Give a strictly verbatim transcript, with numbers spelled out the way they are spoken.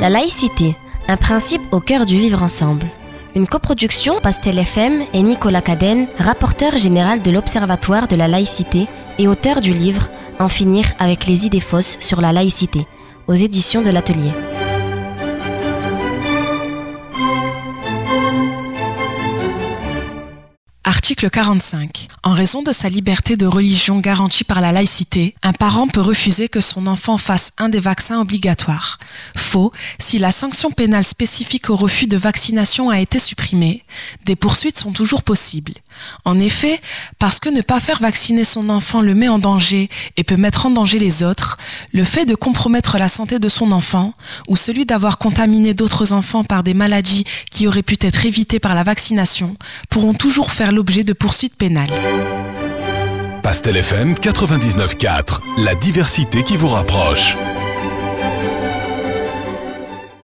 La laïcité, un principe au cœur du vivre ensemble. Une coproduction Pastel F M et Nicolas Cadène, rapporteur général de l'Observatoire de la laïcité et auteur du livre « En finir avec les idées fausses sur la laïcité » aux éditions de l'Atelier. Article quarante-cinq. En raison de sa liberté de religion garantie par la laïcité, un parent peut refuser que son enfant fasse un des vaccins obligatoires. Faux, si la sanction pénale spécifique au refus de vaccination a été supprimée, des poursuites sont toujours possibles. En effet, parce que ne pas faire vacciner son enfant le met en danger et peut mettre en danger les autres, le fait de compromettre la santé de son enfant ou celui d'avoir contaminé d'autres enfants par des maladies qui auraient pu être évitées par la vaccination pourront toujours faire l'objet de poursuites pénales. Pastel F M quatre-vingt-dix-neuf virgule quatre, la diversité qui vous rapproche.